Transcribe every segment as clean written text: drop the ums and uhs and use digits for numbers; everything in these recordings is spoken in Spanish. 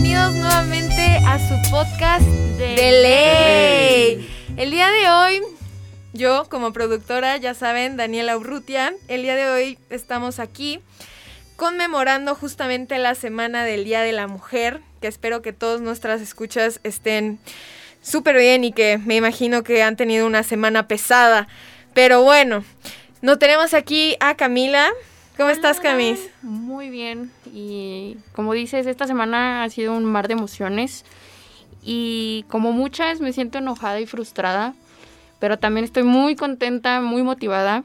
bienvenidos nuevamente a su podcast De ley. El día de hoy, yo como productora, ya saben, Daniela Urrutia, el día de hoy estamos aquí conmemorando justamente la semana del Día de la Mujer, que espero que todas nuestras escuchas estén súper bien y que me imagino que han tenido una semana pesada. Pero bueno, nos tenemos aquí a Camila. ¿Cómo estás, Camis? Muy bien, y como dices, esta semana ha sido un mar de emociones y como muchas me siento enojada y frustrada, pero también estoy muy contenta, muy motivada,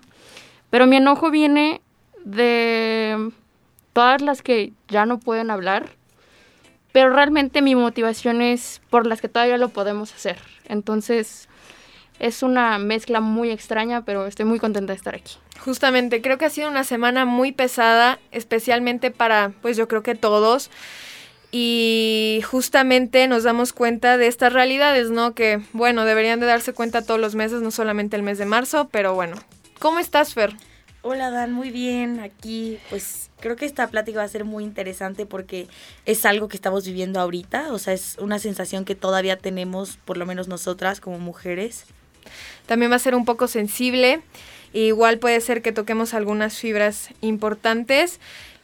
pero mi enojo viene de todas las que ya no pueden hablar, pero realmente mi motivación es por las que todavía lo podemos hacer, entonces es una mezcla muy extraña, pero estoy muy contenta de estar aquí. Justamente, creo que ha sido una semana muy pesada, especialmente para, pues yo creo que todos, y justamente nos damos cuenta de estas realidades, ¿no? Que, bueno, deberían de darse cuenta todos los meses, no solamente el mes de marzo, pero bueno. ¿Cómo estás, Fer? Hola, Dan, muy bien, aquí, pues creo que esta plática va a ser muy interesante porque es algo que estamos viviendo ahorita, o sea, es una sensación que todavía tenemos, por lo menos nosotras como mujeres. También va a ser un poco sensible. Igual puede ser que toquemos algunas fibras importantes.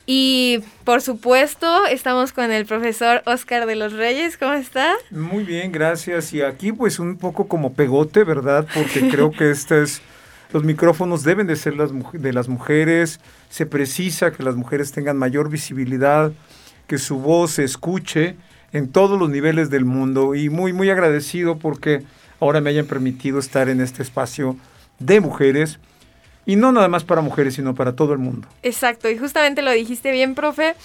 Y, por supuesto, estamos con el profesor Óscar de los Reyes. ¿Cómo está? Muy bien, gracias. Y aquí, pues, un poco como pegote, ¿verdad? Porque creo que los micrófonos deben de ser de las mujeres. Se precisa que las mujeres tengan mayor visibilidad, que su voz se escuche en todos los niveles del mundo. Y muy, muy agradecido porque ahora me hayan permitido estar en este espacio de mujeres, y no nada más para mujeres, sino para todo el mundo. Exacto, y justamente lo dijiste bien, profe.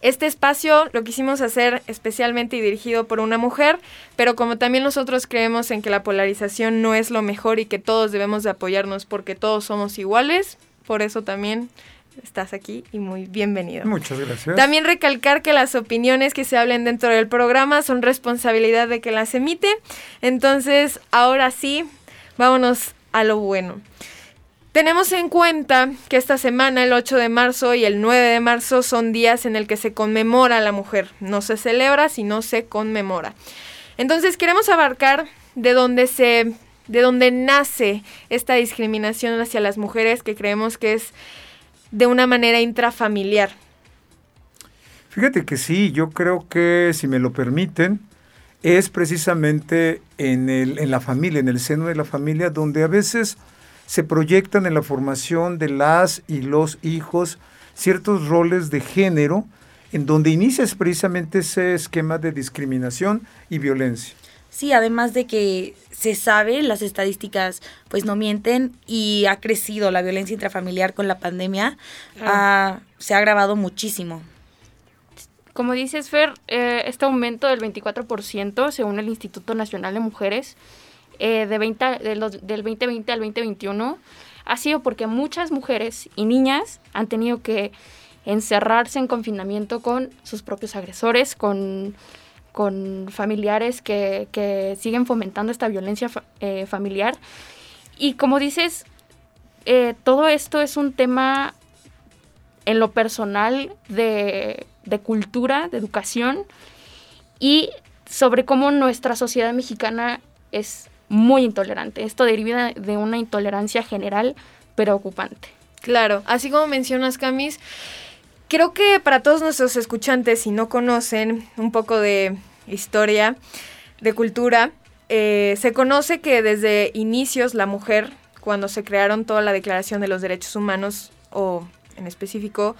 Este espacio lo quisimos hacer especialmente y dirigido por una mujer, pero como también nosotros creemos en que la polarización no es lo mejor y que todos debemos de apoyarnos porque todos somos iguales, por eso también estás aquí y muy bienvenido. Muchas gracias. También recalcar que las opiniones que se hablen dentro del programa son responsabilidad de quien las emite. Entonces, ahora sí, vámonos a lo bueno. Tenemos en cuenta que esta semana, el 8 de marzo y el 9 de marzo, son días en el que se conmemora a la mujer. No se celebra, sino se conmemora. Entonces, queremos abarcar de dónde nace esta discriminación hacia las mujeres, que creemos que es de una manera intrafamiliar. Fíjate que sí, yo creo que, si me lo permiten, es precisamente en la familia, en el seno de la familia, donde a veces se proyectan en la formación de las y los hijos ciertos roles de género, en donde inicia precisamente ese esquema de discriminación y violencia. Sí, además de que se sabe, las estadísticas pues no mienten y ha crecido la violencia intrafamiliar con la pandemia, se ha agravado muchísimo. Como dices, Fer, este aumento del 24%, según el Instituto Nacional de Mujeres, del 2020 al 2021, ha sido porque muchas mujeres y niñas han tenido que encerrarse en confinamiento con sus propios agresores, con familiares que siguen fomentando esta violencia familiar. Y como dices, todo esto es un tema en lo personal de cultura, de educación y sobre cómo nuestra sociedad mexicana es muy intolerante. Esto deriva de una intolerancia general preocupante. Claro, así como mencionas, Camis, creo que para todos nuestros escuchantes, si no conocen un poco de historia, de cultura, se conoce que desde inicios la mujer, cuando se crearon toda la Declaración de los Derechos Humanos, o en específico,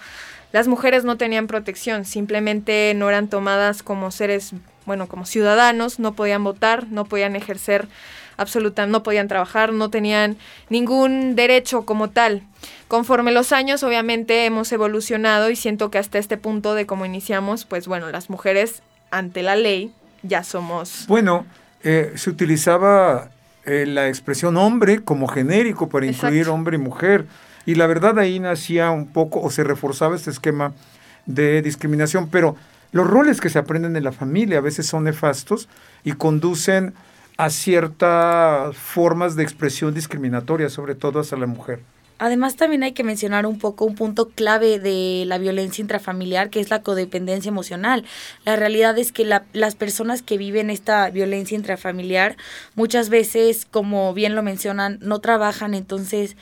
las mujeres no tenían protección, simplemente no eran tomadas como seres, bueno, como ciudadanos, no podían votar, no podían ejercer absoluta, no podían trabajar, no tenían ningún derecho como tal. Conforme los años, obviamente, hemos evolucionado y siento que hasta este punto de cómo iniciamos, pues bueno, las mujeres ante la ley ya somos. Bueno, se utilizaba la expresión hombre como genérico para incluir Exacto. hombre y mujer. Y la verdad ahí nacía un poco, o se reforzaba este esquema de discriminación, pero los roles que se aprenden en la familia a veces son nefastos y conducen a ciertas formas de expresión discriminatoria, sobre todo hacia la mujer. Además, también hay que mencionar un poco un punto clave de la violencia intrafamiliar, que es la codependencia emocional. La realidad es que las personas que viven esta violencia intrafamiliar muchas veces, como bien lo mencionan, no trabajan, entonces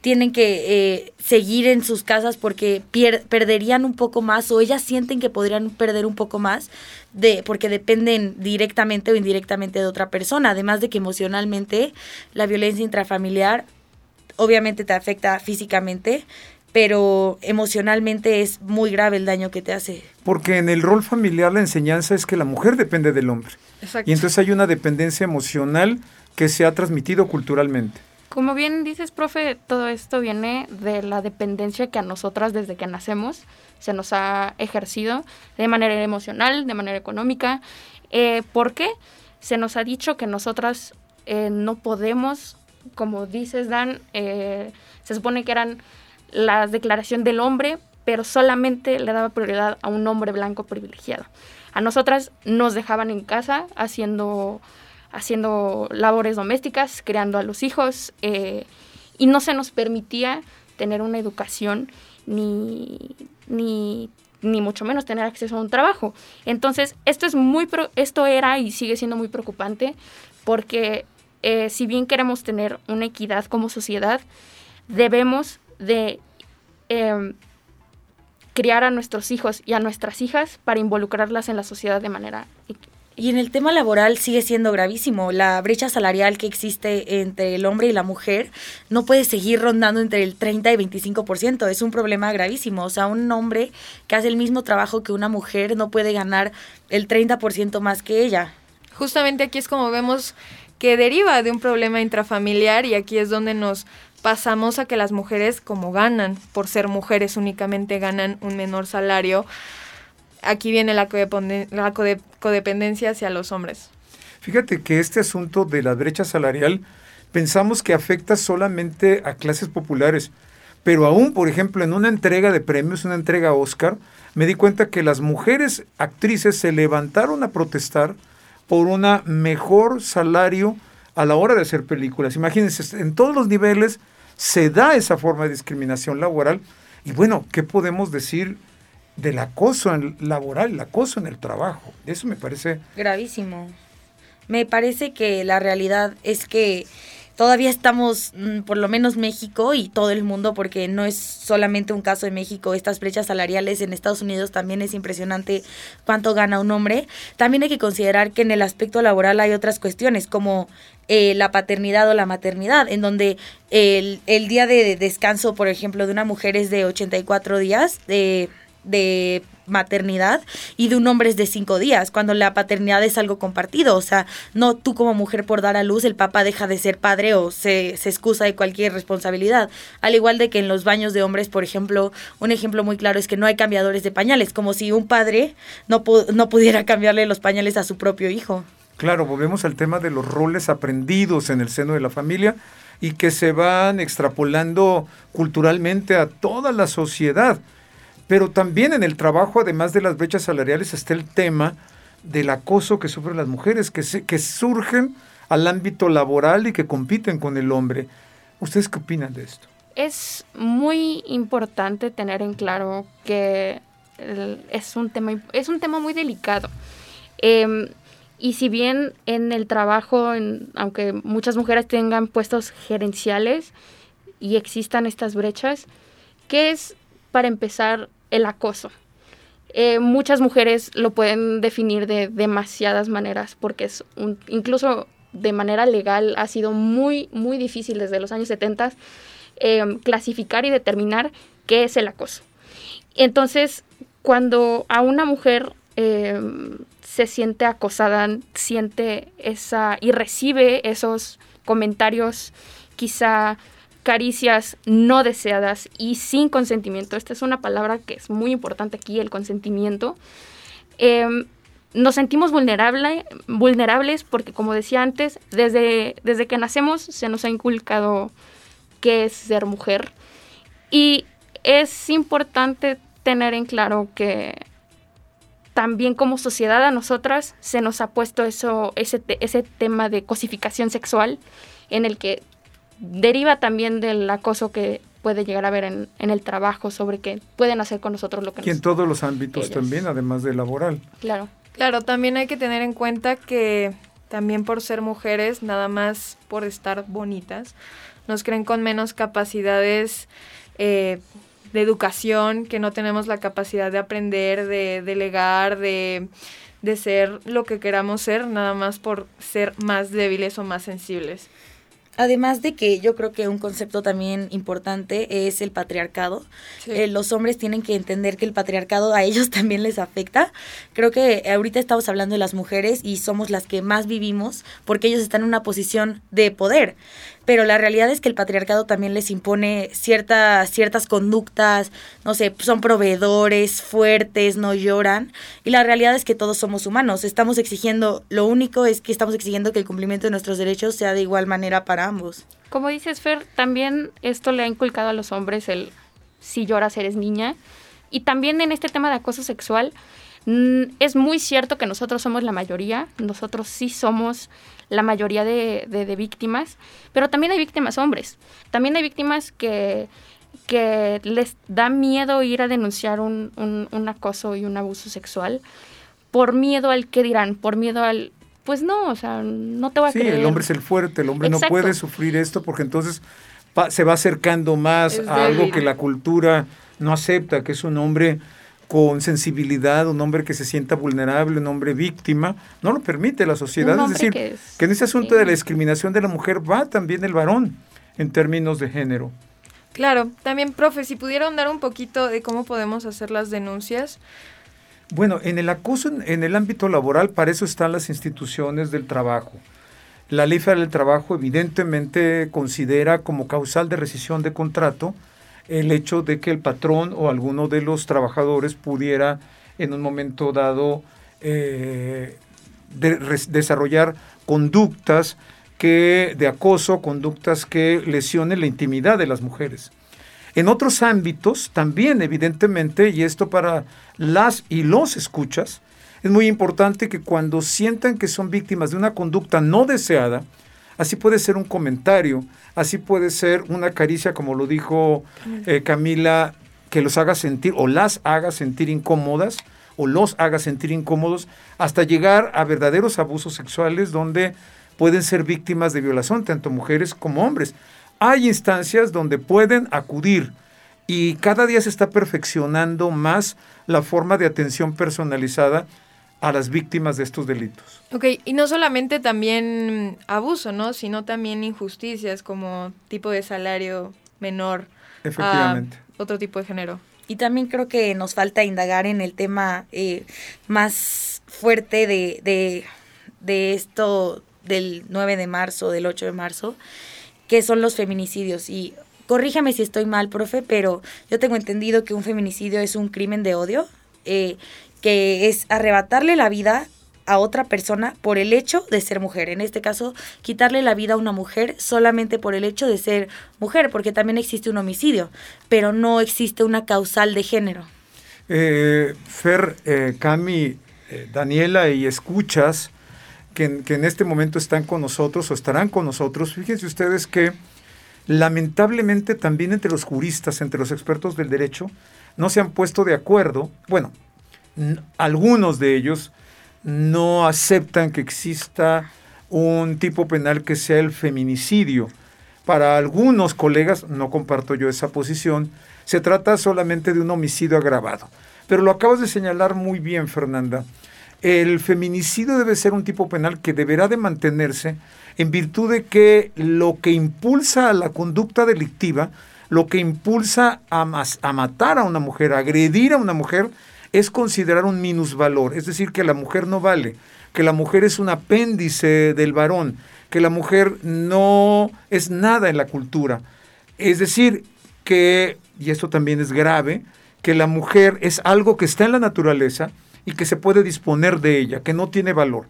tienen que seguir en sus casas porque perderían un poco más, o ellas sienten que podrían perder un poco más porque dependen directamente o indirectamente de otra persona. Además de que emocionalmente la violencia intrafamiliar obviamente te afecta físicamente, pero emocionalmente es muy grave el daño que te hace. Porque en el rol familiar la enseñanza es que la mujer depende del hombre. Exacto. Y entonces hay una dependencia emocional que se ha transmitido culturalmente. Como bien dices, profe, todo esto viene de la dependencia que a nosotras desde que nacemos se nos ha ejercido de manera emocional, de manera económica, porque se nos ha dicho que nosotras no podemos, como dices, Dan, se supone que eran la declaración del hombre, pero solamente le daba prioridad a un hombre blanco privilegiado. A nosotras nos dejaban en casa haciendo labores domésticas, criando a los hijos, y no se nos permitía tener una educación ni mucho menos tener acceso a un trabajo. Entonces, esto era y sigue siendo muy preocupante porque si bien queremos tener una equidad como sociedad, debemos de criar a nuestros hijos y a nuestras hijas para involucrarlas en la sociedad de manera equitativa. Y en el tema laboral sigue siendo gravísimo. La brecha salarial que existe entre el hombre y la mujer no puede seguir rondando entre el 30 y 25%. Es un problema gravísimo. O sea, un hombre que hace el mismo trabajo que una mujer no puede ganar el 30% más que ella. Justamente aquí es como vemos que deriva de un problema intrafamiliar, y aquí es donde nos pasamos a que las mujeres, como ganan por ser mujeres únicamente, ganan un menor salario. Aquí viene la codependencia hacia los hombres. Fíjate que este asunto de la brecha salarial pensamos que afecta solamente a clases populares, pero aún, por ejemplo, en una entrega de premios, una entrega Óscar, me di cuenta que las mujeres actrices se levantaron a protestar por un mejor salario a la hora de hacer películas. Imagínense, en todos los niveles se da esa forma de discriminación laboral. Y bueno, ¿qué podemos decir del acoso laboral, el acoso en el trabajo? Eso me parece gravísimo. Me parece que la realidad es que todavía estamos, por lo menos México y todo el mundo, porque no es solamente un caso de México, estas brechas salariales en Estados Unidos también es impresionante cuánto gana un hombre. También hay que considerar que en el aspecto laboral hay otras cuestiones, como la paternidad o la maternidad, en donde el día de descanso, por ejemplo, de una mujer es de 84 días de maternidad, y de un hombre es de 5 días, cuando la paternidad es algo compartido. O sea, no, tú como mujer por dar a luz, el papá deja de ser padre o se excusa de cualquier responsabilidad. Al igual de que en los baños de hombres, por ejemplo, un ejemplo muy claro es que no hay cambiadores de pañales, como si un padre no pudiera cambiarle los pañales a su propio hijo. Claro, volvemos al tema de los roles aprendidos en el seno de la familia y que se van extrapolando culturalmente a toda la sociedad. Pero también en el trabajo, además de las brechas salariales, está el tema del acoso que sufren las mujeres, que surgen al ámbito laboral y que compiten con el hombre. ¿Ustedes qué opinan de esto? Es muy importante tener en claro que es un tema muy delicado. Y si bien en el trabajo, aunque muchas mujeres tengan puestos gerenciales y existan estas brechas, ¿qué es, para empezar, el acoso? Muchas mujeres lo pueden definir de demasiadas maneras, porque es incluso de manera legal ha sido muy, muy difícil desde los años 70 clasificar y determinar qué es el acoso. Entonces, cuando a una mujer se siente acosada, y recibe esos comentarios, quizá caricias no deseadas y sin consentimiento, esta es una palabra que es muy importante aquí, el consentimiento, nos sentimos vulnerables porque, como decía antes, desde que nacemos se nos ha inculcado qué es ser mujer, y es importante tener en claro que también como sociedad a nosotras se nos ha puesto ese tema de cosificación sexual, en el que deriva también del acoso que puede llegar a ver en el trabajo, sobre que pueden hacer con nosotros lo que y en todos los ámbitos ellas. También, además de laboral. Claro. Claro, también hay que tener en cuenta que también por ser mujeres, nada más por estar bonitas, nos creen con menos capacidades de educación, que no tenemos la capacidad de aprender, de delegar, de ser lo que queramos ser, nada más por ser más débiles o más sensibles. Además de que yo creo que un concepto también importante es el patriarcado. Sí. Los hombres tienen que entender que el patriarcado a ellos también les afecta. Creo que ahorita estamos hablando de las mujeres y somos las que más vivimos porque ellos están en una posición de poder. Pero la realidad es que el patriarcado también les impone ciertas conductas, no sé, son proveedores, fuertes, no lloran. Y la realidad es que todos somos humanos. Estamos exigiendo, lo único es que estamos exigiendo que el cumplimiento de nuestros derechos sea de igual manera para ambos. Como dices, Fer, también esto le ha inculcado a los hombres el si lloras eres niña. Y también en este tema de acoso sexual, es muy cierto que nosotros somos la mayoría, nosotros sí somos la mayoría de víctimas, pero también hay víctimas hombres, también hay víctimas que les da miedo ir a denunciar un acoso y un abuso sexual, por miedo al que dirán, por miedo al, pues no, o sea, no te va a creer. Sí, el hombre es el fuerte, el hombre Exacto. no puede sufrir esto porque entonces se va acercando más es a débil. Algo que la cultura no acepta, que es un hombre con sensibilidad, un hombre que se sienta vulnerable, un hombre víctima, no lo permite la sociedad. Es decir, que en ese asunto de la discriminación de la mujer va también el varón en términos de género. Claro, también, profe, si pudieron dar un poquito de cómo podemos hacer las denuncias. Bueno, en el acoso, en el ámbito laboral, para eso están las instituciones del trabajo. La Ley Federal del Trabajo evidentemente considera como causal de rescisión de contrato el hecho de que el patrón o alguno de los trabajadores pudiera en un momento dado desarrollar conductas de acoso, conductas que lesionen la intimidad de las mujeres. En otros ámbitos también, evidentemente, y esto para las y los escuchas, es muy importante que cuando sientan que son víctimas de una conducta no deseada, así puede ser un comentario, así puede ser una caricia, como lo dijo Camila, que los haga sentir o las haga sentir incómodas o los haga sentir incómodos, hasta llegar a verdaderos abusos sexuales donde pueden ser víctimas de violación, tanto mujeres como hombres. Hay instancias donde pueden acudir y cada día se está perfeccionando más la forma de atención personalizada a las víctimas de estos delitos. Ok, y no solamente también abuso, ¿no? Sino también injusticias como tipo de salario menor. Efectivamente. A otro tipo de género. Y también creo que nos falta indagar en el tema más fuerte de esto del 9 de marzo, del 8 de marzo, que son los feminicidios. Y corríjame si estoy mal, profe, pero yo tengo entendido que un feminicidio es un crimen de odio, que es arrebatarle la vida a otra persona por el hecho de ser mujer. En este caso, quitarle la vida a una mujer solamente por el hecho de ser mujer, porque también existe un homicidio, pero no existe una causal de género. Fer, Cami, Daniela y escuchas que en este momento están con nosotros o estarán con nosotros. Fíjense ustedes que lamentablemente también entre los juristas, entre los expertos del derecho, no se han puesto de acuerdo, bueno, algunos de ellos no aceptan que exista un tipo penal que sea el feminicidio. Para algunos colegas, no comparto yo esa posición, se trata solamente de un homicidio agravado. Pero lo acabas de señalar muy bien, Fernanda. El feminicidio debe ser un tipo penal que deberá de mantenerse en virtud de que lo que impulsa a la conducta delictiva, lo que impulsa a matar a una mujer, a agredir a una mujer, es considerar un minusvalor, es decir, que la mujer no vale, que la mujer es un apéndice del varón, que la mujer no es nada en la cultura. Es decir, que, y esto también es grave, que la mujer es algo que está en la naturaleza y que se puede disponer de ella, que no tiene valor.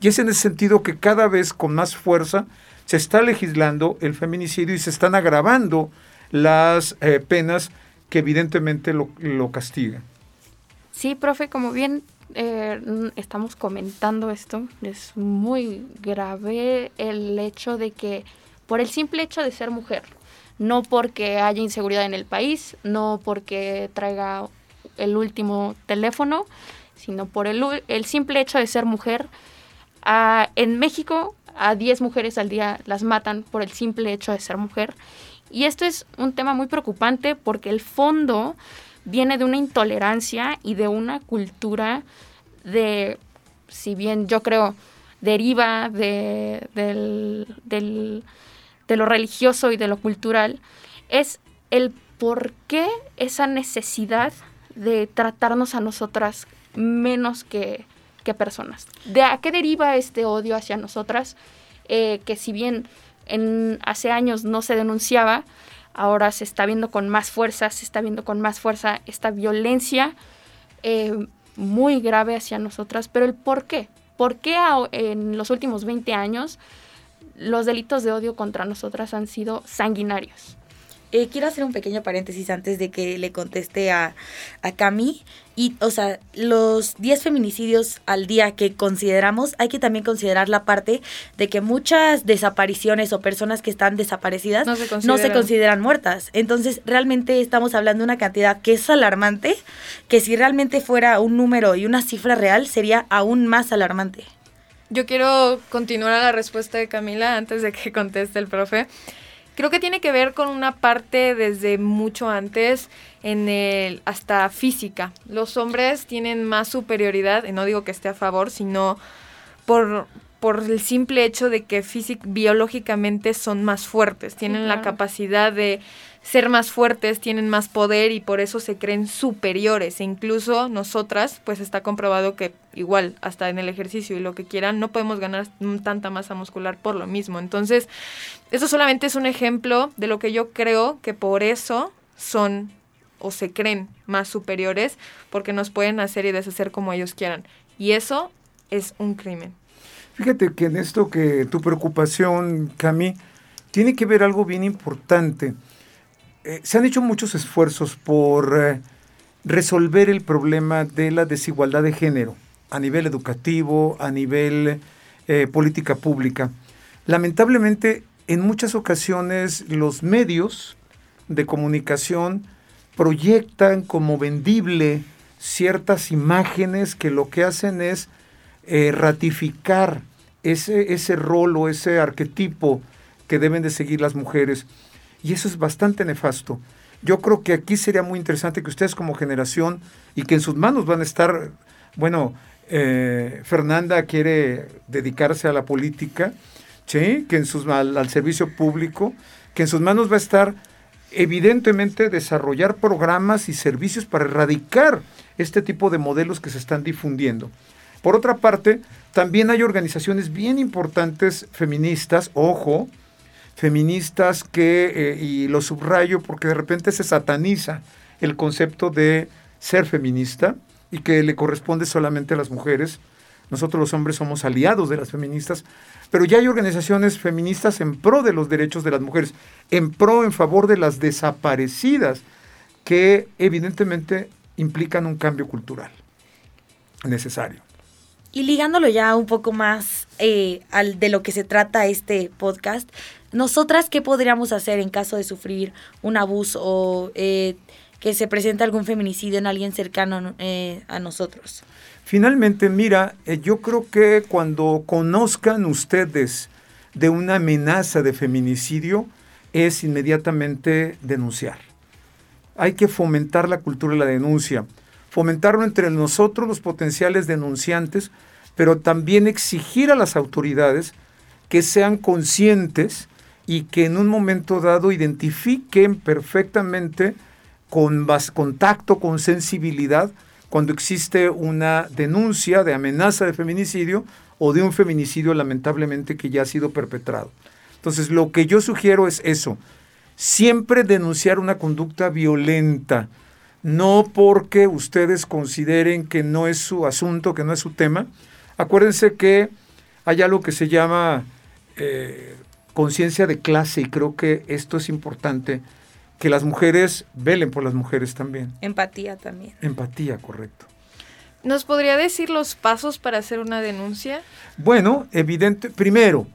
Y es en ese sentido que cada vez con más fuerza se está legislando el feminicidio y se están agravando las penas que evidentemente lo castigan. Sí, profe, como bien estamos comentando esto, es muy grave el hecho de que por el simple hecho de ser mujer no porque haya inseguridad en el país, no porque traiga el último teléfono, sino por el simple hecho de ser mujer. En México, a 10 mujeres al día las matan por el simple hecho de ser mujer. Y esto es un tema muy preocupante porque el fondo viene de una intolerancia y de una cultura de, si bien yo creo, deriva de lo religioso y de lo cultural, es el por qué esa necesidad de tratarnos a nosotras menos que personas. ¿De a qué deriva este odio hacia nosotras? Que si bien hace años no se denunciaba, ahora se está viendo con más fuerza, esta violencia muy grave hacia nosotras. Pero el por qué. ¿Por qué en los últimos 20 años los delitos de odio contra nosotras han sido sanguinarios? Quiero hacer un pequeño paréntesis antes de que le conteste a Cami. Y, o sea, los 10 feminicidios al día que consideramos, hay que también considerar la parte de que muchas desapariciones o personas que están desaparecidas no se consideran muertas. Entonces, realmente estamos hablando de una cantidad que es alarmante, que si realmente fuera un número y una cifra real, sería aún más alarmante. Yo quiero continuar a la respuesta de Camila antes de que conteste el profe. Creo que tiene que ver con una parte desde mucho antes, hasta física. Los hombres tienen más superioridad, y no digo que esté a favor, sino por el simple hecho de que biológicamente son más fuertes, tienen la capacidad de ser más fuertes, tienen más poder y por eso se creen superiores. E incluso nosotras, pues está comprobado que igual, hasta en el ejercicio y lo que quieran, no podemos ganar tanta masa muscular por lo mismo. Entonces, eso solamente es un ejemplo de lo que yo creo que por eso son o se creen más superiores, porque nos pueden hacer y deshacer como ellos quieran. Y eso es un crimen. Fíjate que en esto que tu preocupación, Cami, tiene que ver algo bien importante. Se han hecho muchos esfuerzos por resolver el problema de la desigualdad de género a nivel educativo, a nivel política pública. Lamentablemente, en muchas ocasiones los medios de comunicación proyectan como vendible ciertas imágenes que lo que hacen es ratificar ese rol o ese arquetipo que deben de seguir las mujeres. Y eso es bastante nefasto. Yo creo que aquí sería muy interesante que ustedes como generación, y que en sus manos van a estar, Fernanda quiere dedicarse a la política, ¿sí? Que en al servicio público, que en sus manos va a estar evidentemente desarrollar programas y servicios para erradicar este tipo de modelos que se están difundiendo. Por otra parte, también hay organizaciones bien importantes feministas, ojo, feministas que, y lo subrayo porque de repente se sataniza el concepto de ser feminista y que le corresponde solamente a las mujeres. Nosotros los hombres somos aliados de las feministas, pero ya hay organizaciones feministas en pro de los derechos de las mujeres, en favor de las desaparecidas, que evidentemente implican un cambio cultural necesario. Y ligándolo ya un poco más de lo que se trata este podcast, ¿nosotras qué podríamos hacer en caso de sufrir un abuso o que se presente algún feminicidio en alguien cercano a nosotros? Finalmente, mira, yo creo que cuando conozcan ustedes de una amenaza de feminicidio, es inmediatamente denunciar. Hay que fomentar la cultura de la denuncia. Fomentarlo entre nosotros, los potenciales denunciantes, pero también exigir a las autoridades que sean conscientes y que en un momento dado identifiquen perfectamente con tacto, con sensibilidad, cuando existe una denuncia de amenaza de feminicidio o de un feminicidio lamentablemente que ya ha sido perpetrado. Entonces, lo que yo sugiero es eso, siempre denunciar una conducta violenta. No porque ustedes consideren que no es su asunto, que no es su tema. Acuérdense que hay algo que se llama conciencia de clase, y creo que esto es importante, que las mujeres velen por las mujeres también. Empatía también. Empatía, correcto. ¿Nos podría decir los pasos para hacer una denuncia? Bueno, primero,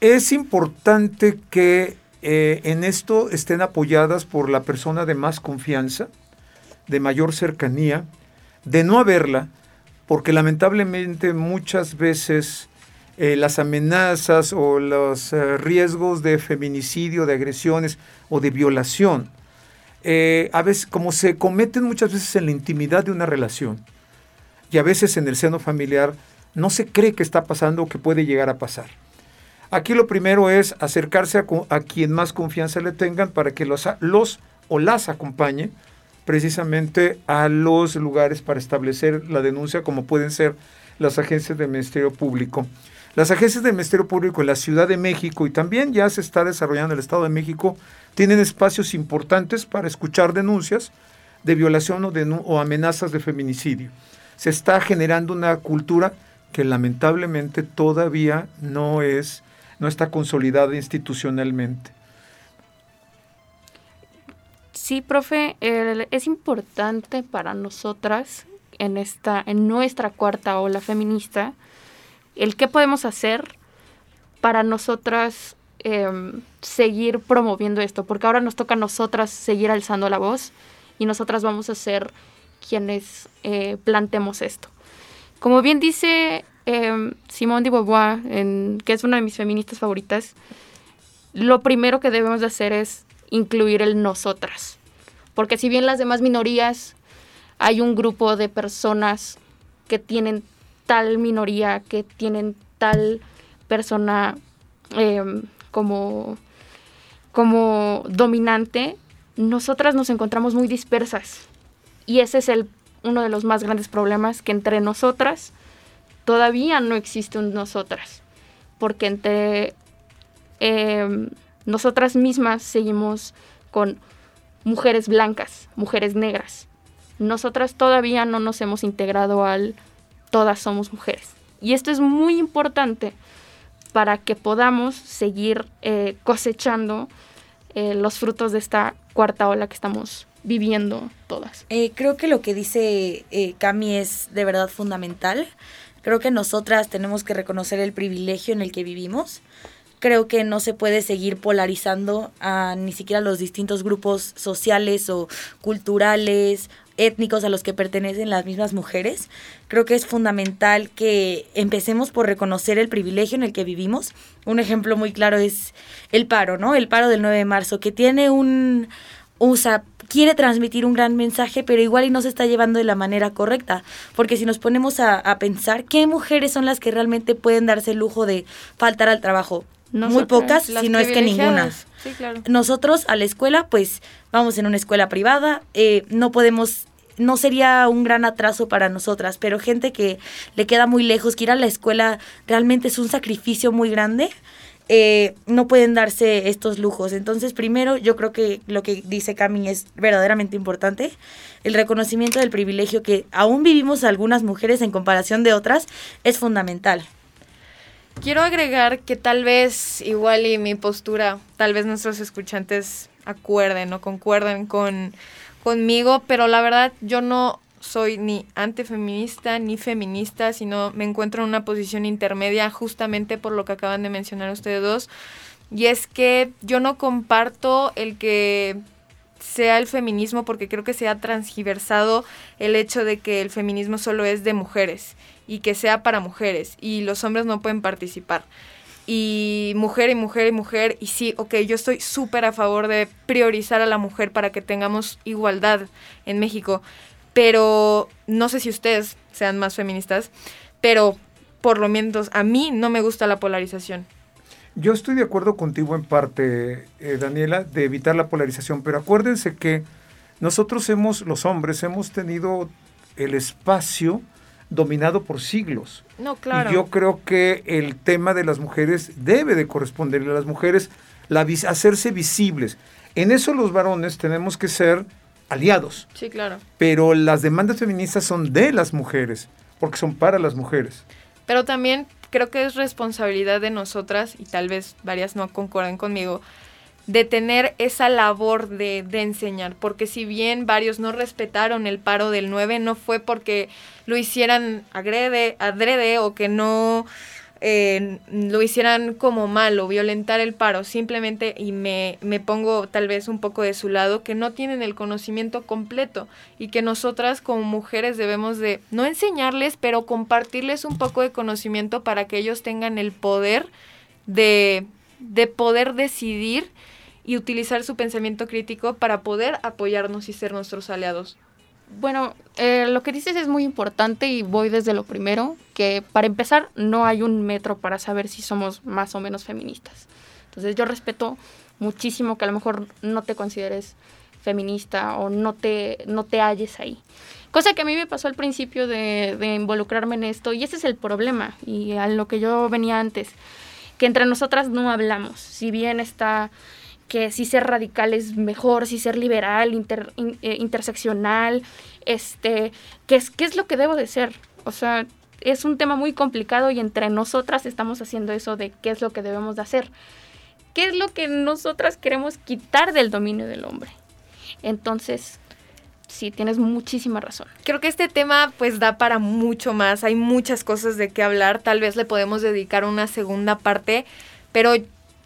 es importante que en esto estén apoyadas por la persona de más confianza, de mayor cercanía, de no haberla, porque lamentablemente muchas veces las amenazas o los riesgos de feminicidio, de agresiones o de violación, a veces, como se cometen muchas veces en la intimidad de una relación y a veces en el seno familiar, no se cree que está pasando o que puede llegar a pasar. Aquí lo primero es acercarse a quien más confianza le tengan para que los o las acompañe precisamente a los lugares para establecer la denuncia, como pueden ser las agencias del Ministerio Público. Las agencias del Ministerio Público en la Ciudad de México, y también ya se está desarrollando en el Estado de México, tienen espacios importantes para escuchar denuncias de violación o amenazas de feminicidio. Se está generando una cultura que lamentablemente todavía no está consolidada institucionalmente. Sí, profe, es importante para nosotras en nuestra cuarta ola feminista, el qué podemos hacer para nosotras seguir promoviendo esto, porque ahora nos toca a nosotras seguir alzando la voz y nosotras vamos a ser quienes plantemos esto. Como bien dice Simone de Beauvoir, que es una de mis feministas favoritas, lo primero que debemos de hacer es incluir el nosotras, porque si bien las demás minorías, hay un grupo de personas que tienen tal minoría, que tienen tal persona como dominante, nosotras nos encontramos muy dispersas. Y ese es uno de los más grandes problemas, que entre nosotras todavía no existe un nosotras, porque entre nosotras mismas seguimos con mujeres blancas, mujeres negras. Nosotras todavía no nos hemos integrado al todas somos mujeres. Y esto es muy importante para que podamos seguir cosechando los frutos de esta cuarta ola que estamos viviendo todas. Creo que lo que dice Cami es de verdad fundamental. Creo que nosotras tenemos que reconocer el privilegio en el que vivimos. Creo que no se puede seguir polarizando a ni siquiera los distintos grupos sociales o culturales, étnicos a los que pertenecen las mismas mujeres. Creo que es fundamental que empecemos por reconocer el privilegio en el que vivimos. Un ejemplo muy claro es el paro, ¿no? El paro del 9 de marzo, que tiene quiere transmitir un gran mensaje, pero igual y no se está llevando de la manera correcta, porque si nos ponemos a pensar, ¿qué mujeres son las que realmente pueden darse el lujo de faltar al trabajo? Muy pocas, si no es que ninguna. Sí, claro. Nosotros a la escuela, pues vamos en una escuela privada, no sería un gran atraso para nosotras, pero gente que le queda muy lejos, que ir a la escuela realmente es un sacrificio muy grande, no pueden darse estos lujos. Entonces, primero, yo creo que lo que dice Cami es verdaderamente importante, el reconocimiento del privilegio que aún vivimos algunas mujeres en comparación de otras es fundamental. Quiero agregar que tal vez, igual y mi postura, tal vez nuestros escuchantes acuerden o concuerden conmigo, pero la verdad yo no soy ni antifeminista ni feminista, sino me encuentro en una posición intermedia justamente por lo que acaban de mencionar ustedes dos, y es que yo no comparto el que sea el feminismo, porque creo que se ha transgiversado el hecho de que el feminismo solo es de mujeres y que sea para mujeres y los hombres no pueden participar. Y mujer y mujer y mujer, y sí, ok, yo estoy súper a favor de priorizar a la mujer para que tengamos igualdad en México, pero no sé si ustedes sean más feministas, pero por lo menos a mí no me gusta la polarización. Yo estoy de acuerdo contigo en parte, Daniela, de evitar la polarización, pero acuérdense que nosotros los hombres hemos tenido el espacio dominado por siglos. No, claro. Y yo creo que el tema de las mujeres debe de corresponderle a las mujeres, hacerse visibles. En eso los varones tenemos que ser aliados. Sí, claro. Pero las demandas feministas son de las mujeres, porque son para las mujeres. Pero también creo que es responsabilidad de nosotras, y tal vez varias no concuerden conmigo, de tener esa labor de enseñar, porque si bien varios no respetaron el paro del 9, no fue porque lo hicieran adrede o que no lo hicieran como malo, violentar el paro, simplemente, y me pongo tal vez un poco de su lado, que no tienen el conocimiento completo y que nosotras como mujeres debemos de, no enseñarles, pero compartirles un poco de conocimiento para que ellos tengan el poder de poder decidir y utilizar su pensamiento crítico para poder apoyarnos y ser nuestros aliados. Bueno, lo que dices es muy importante y voy desde lo primero, que para empezar no hay un metro para saber si somos más o menos feministas. Entonces yo respeto muchísimo que a lo mejor no te consideres feminista o no te halles ahí. Cosa que a mí me pasó al principio de involucrarme en esto, y ese es el problema y a lo que yo venía antes, que entre nosotras no hablamos, si bien está... que si ser radical es mejor, si ser liberal, interseccional, ¿qué es lo que debo de ser? O sea, es un tema muy complicado y entre nosotras estamos haciendo eso de qué es lo que debemos de hacer. ¿Qué es lo que nosotras queremos quitar del dominio del hombre? Entonces... sí, tienes muchísima razón. Creo que este tema pues da para mucho más, hay muchas cosas de qué hablar, tal vez le podemos dedicar una segunda parte, pero...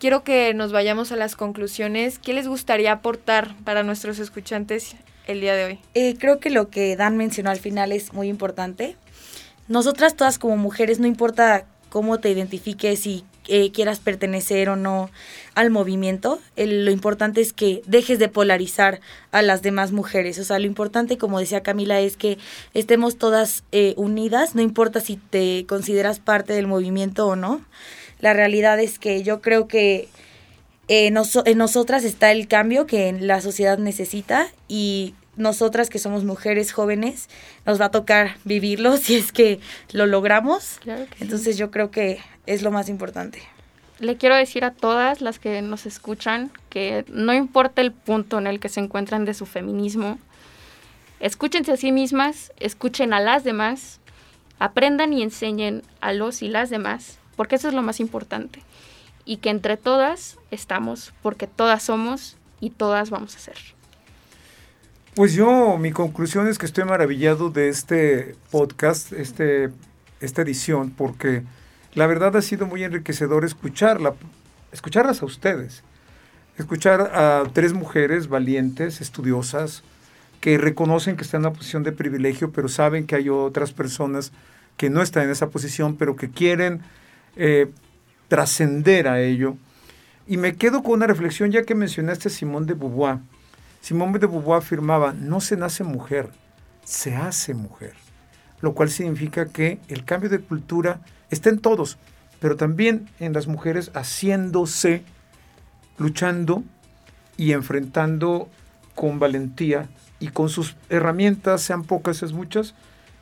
quiero que nos vayamos a las conclusiones. ¿Qué les gustaría aportar para nuestros escuchantes el día de hoy? Creo que lo que Dan mencionó al final es muy importante. Nosotras todas como mujeres, no importa cómo te identifiques y quieras pertenecer o no al movimiento, lo importante es que dejes de polarizar a las demás mujeres. O sea, lo importante, como decía Camila, es que estemos todas unidas, no importa si te consideras parte del movimiento o no. La realidad es que yo creo que en nosotras está el cambio que la sociedad necesita, y nosotras que somos mujeres jóvenes nos va a tocar vivirlo si es que lo logramos. Claro que entonces sí. Yo creo que es lo más importante. Le quiero decir a todas las que nos escuchan que no importa el punto en el que se encuentran de su feminismo, escúchense a sí mismas, escuchen a las demás, aprendan y enseñen a los y las demás, porque eso es lo más importante, y que entre todas estamos, porque todas somos y todas vamos a ser. Pues mi conclusión es que estoy maravillado de este podcast, esta edición, porque la verdad ha sido muy enriquecedor escucharlas a ustedes, escuchar a tres mujeres valientes, estudiosas, que reconocen que están en una posición de privilegio, pero saben que hay otras personas que no están en esa posición, pero que quieren... trascender a ello. Y me quedo con una reflexión, ya que mencionaste a Simone de Beauvoir. Simone de Beauvoir afirmaba: no se nace mujer, se hace mujer, lo cual significa que el cambio de cultura está en todos, pero también en las mujeres, haciéndose, luchando y enfrentando con valentía y con sus herramientas, sean pocas, sean muchas,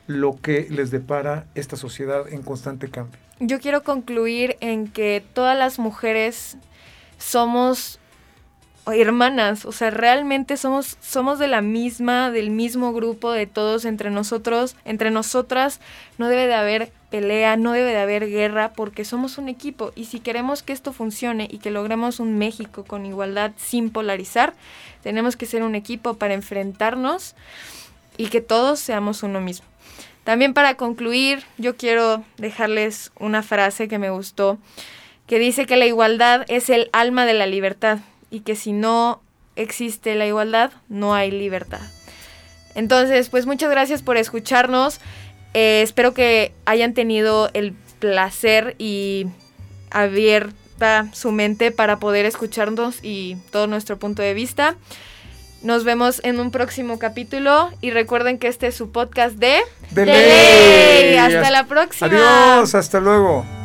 lo que les depara esta sociedad en constante cambio. Yo quiero concluir en que todas las mujeres somos hermanas, o sea, realmente somos de la misma, del mismo grupo, de todos, entre nosotros, entre nosotras, no debe de haber pelea, no debe de haber guerra, porque somos un equipo, y si queremos que esto funcione y que logremos un México con igualdad sin polarizar, tenemos que ser un equipo para enfrentarnos y que todos seamos uno mismo. También para concluir, yo quiero dejarles una frase que me gustó, que dice que la igualdad es el alma de la libertad y que si no existe la igualdad, no hay libertad. Entonces, pues muchas gracias por escucharnos. Espero que hayan tenido el placer y abierta su mente para poder escucharnos y todo nuestro punto de vista. Nos vemos en un próximo capítulo y recuerden que este es su podcast de ley. Hasta la próxima. Adiós, hasta luego.